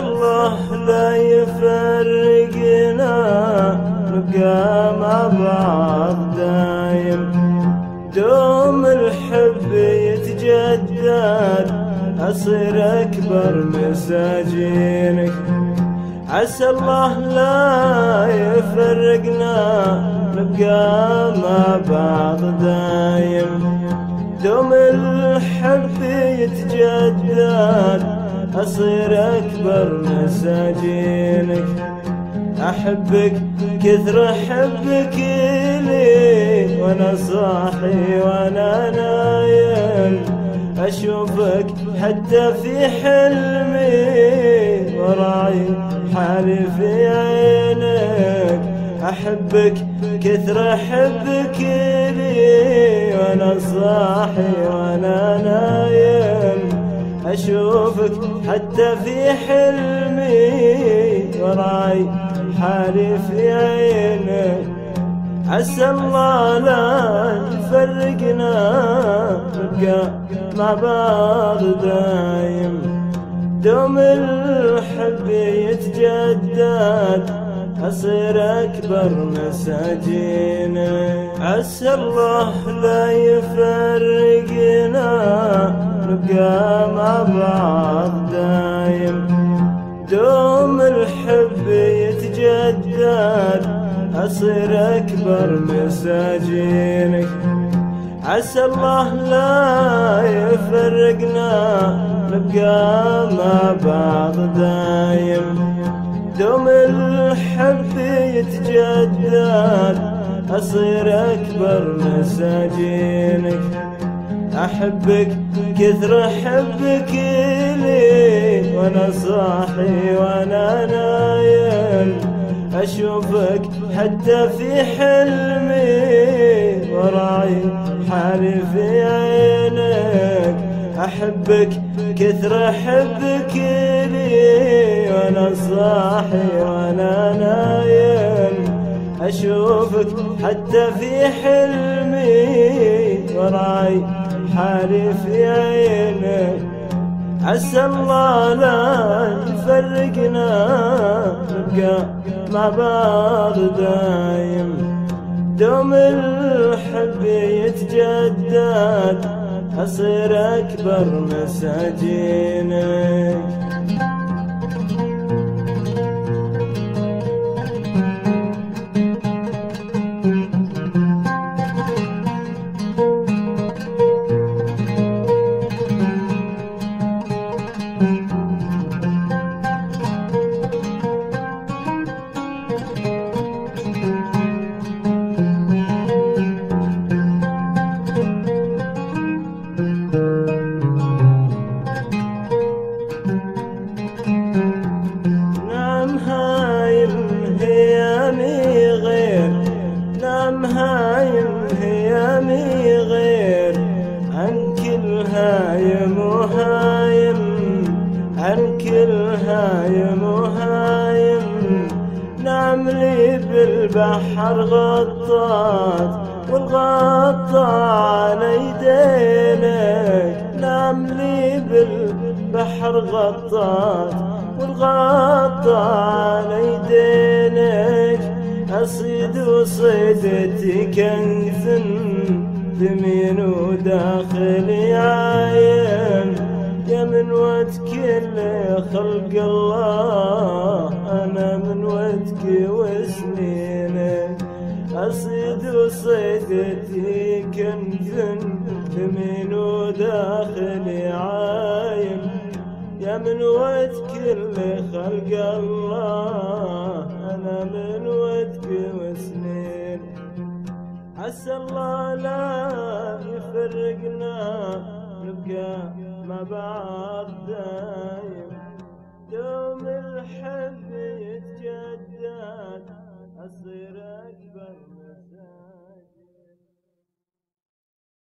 الله لا يفرقنا، نبقى مع بعض دايم دوم الحب يتجدد. أصير أكبر مساجينك، عسى الله لا يفرقنا، نبقى مع بعض دايم دوم الحب يتجدد. أصير أكبر مساجينك، أحبك كثر حبك لي، وأنا صاحي وأنا نايم أشوفك حتى في حلمي، وراعي حالي في عينك. أحبك كثر حبك لي، وأنا صاحي وأنا نايم أشوفك حتى في حلمي، وراي حالي في عينك. عسى الله لا يفرقنا، نبقى مع بعض دايم دوم الحب يتجدد. أصير أكبر مساجينك، عسى الله لا يفرقنا، نبقى مع بعض دايم دوم الحب يتجدد. أصير أكبر مساجينك، عسى الله لا يفرقنا، نبقى مع بعض دايم دوم الحب يتجدد. أصير أكبر مساجينك، أحبك كثر حبك لي، وأنا صاحي وأنا نايم أشوفك حتى في حلمي، وراعي حالي في عينك. أحبك كثر حبك لي، وأنا صاحي وأنا نايم أشوفك حتى في حلمي، وراعي حالي في عينك. عسى الله لا يفرقنا، نبقى مع بعض دايم دوم الحب يتجدد. أصير أكبر مساجينك. البحر غطات والغطى على يدينك، نعم لي بالبحر غطات والغطى على يدينك. أصيد وصيدتي كنز ثمين وداخلي عاين، يا من ودك اللي خلق الله، أنا من ودك وسنينك. أصيد وصيدتي كنز ثمين وداخلي عايم، يا من ودك اللي خلق الله، أنا من ودك وسنين. عسى الله لا يفرقنا، نبقى مع بعض دايم دوم الحب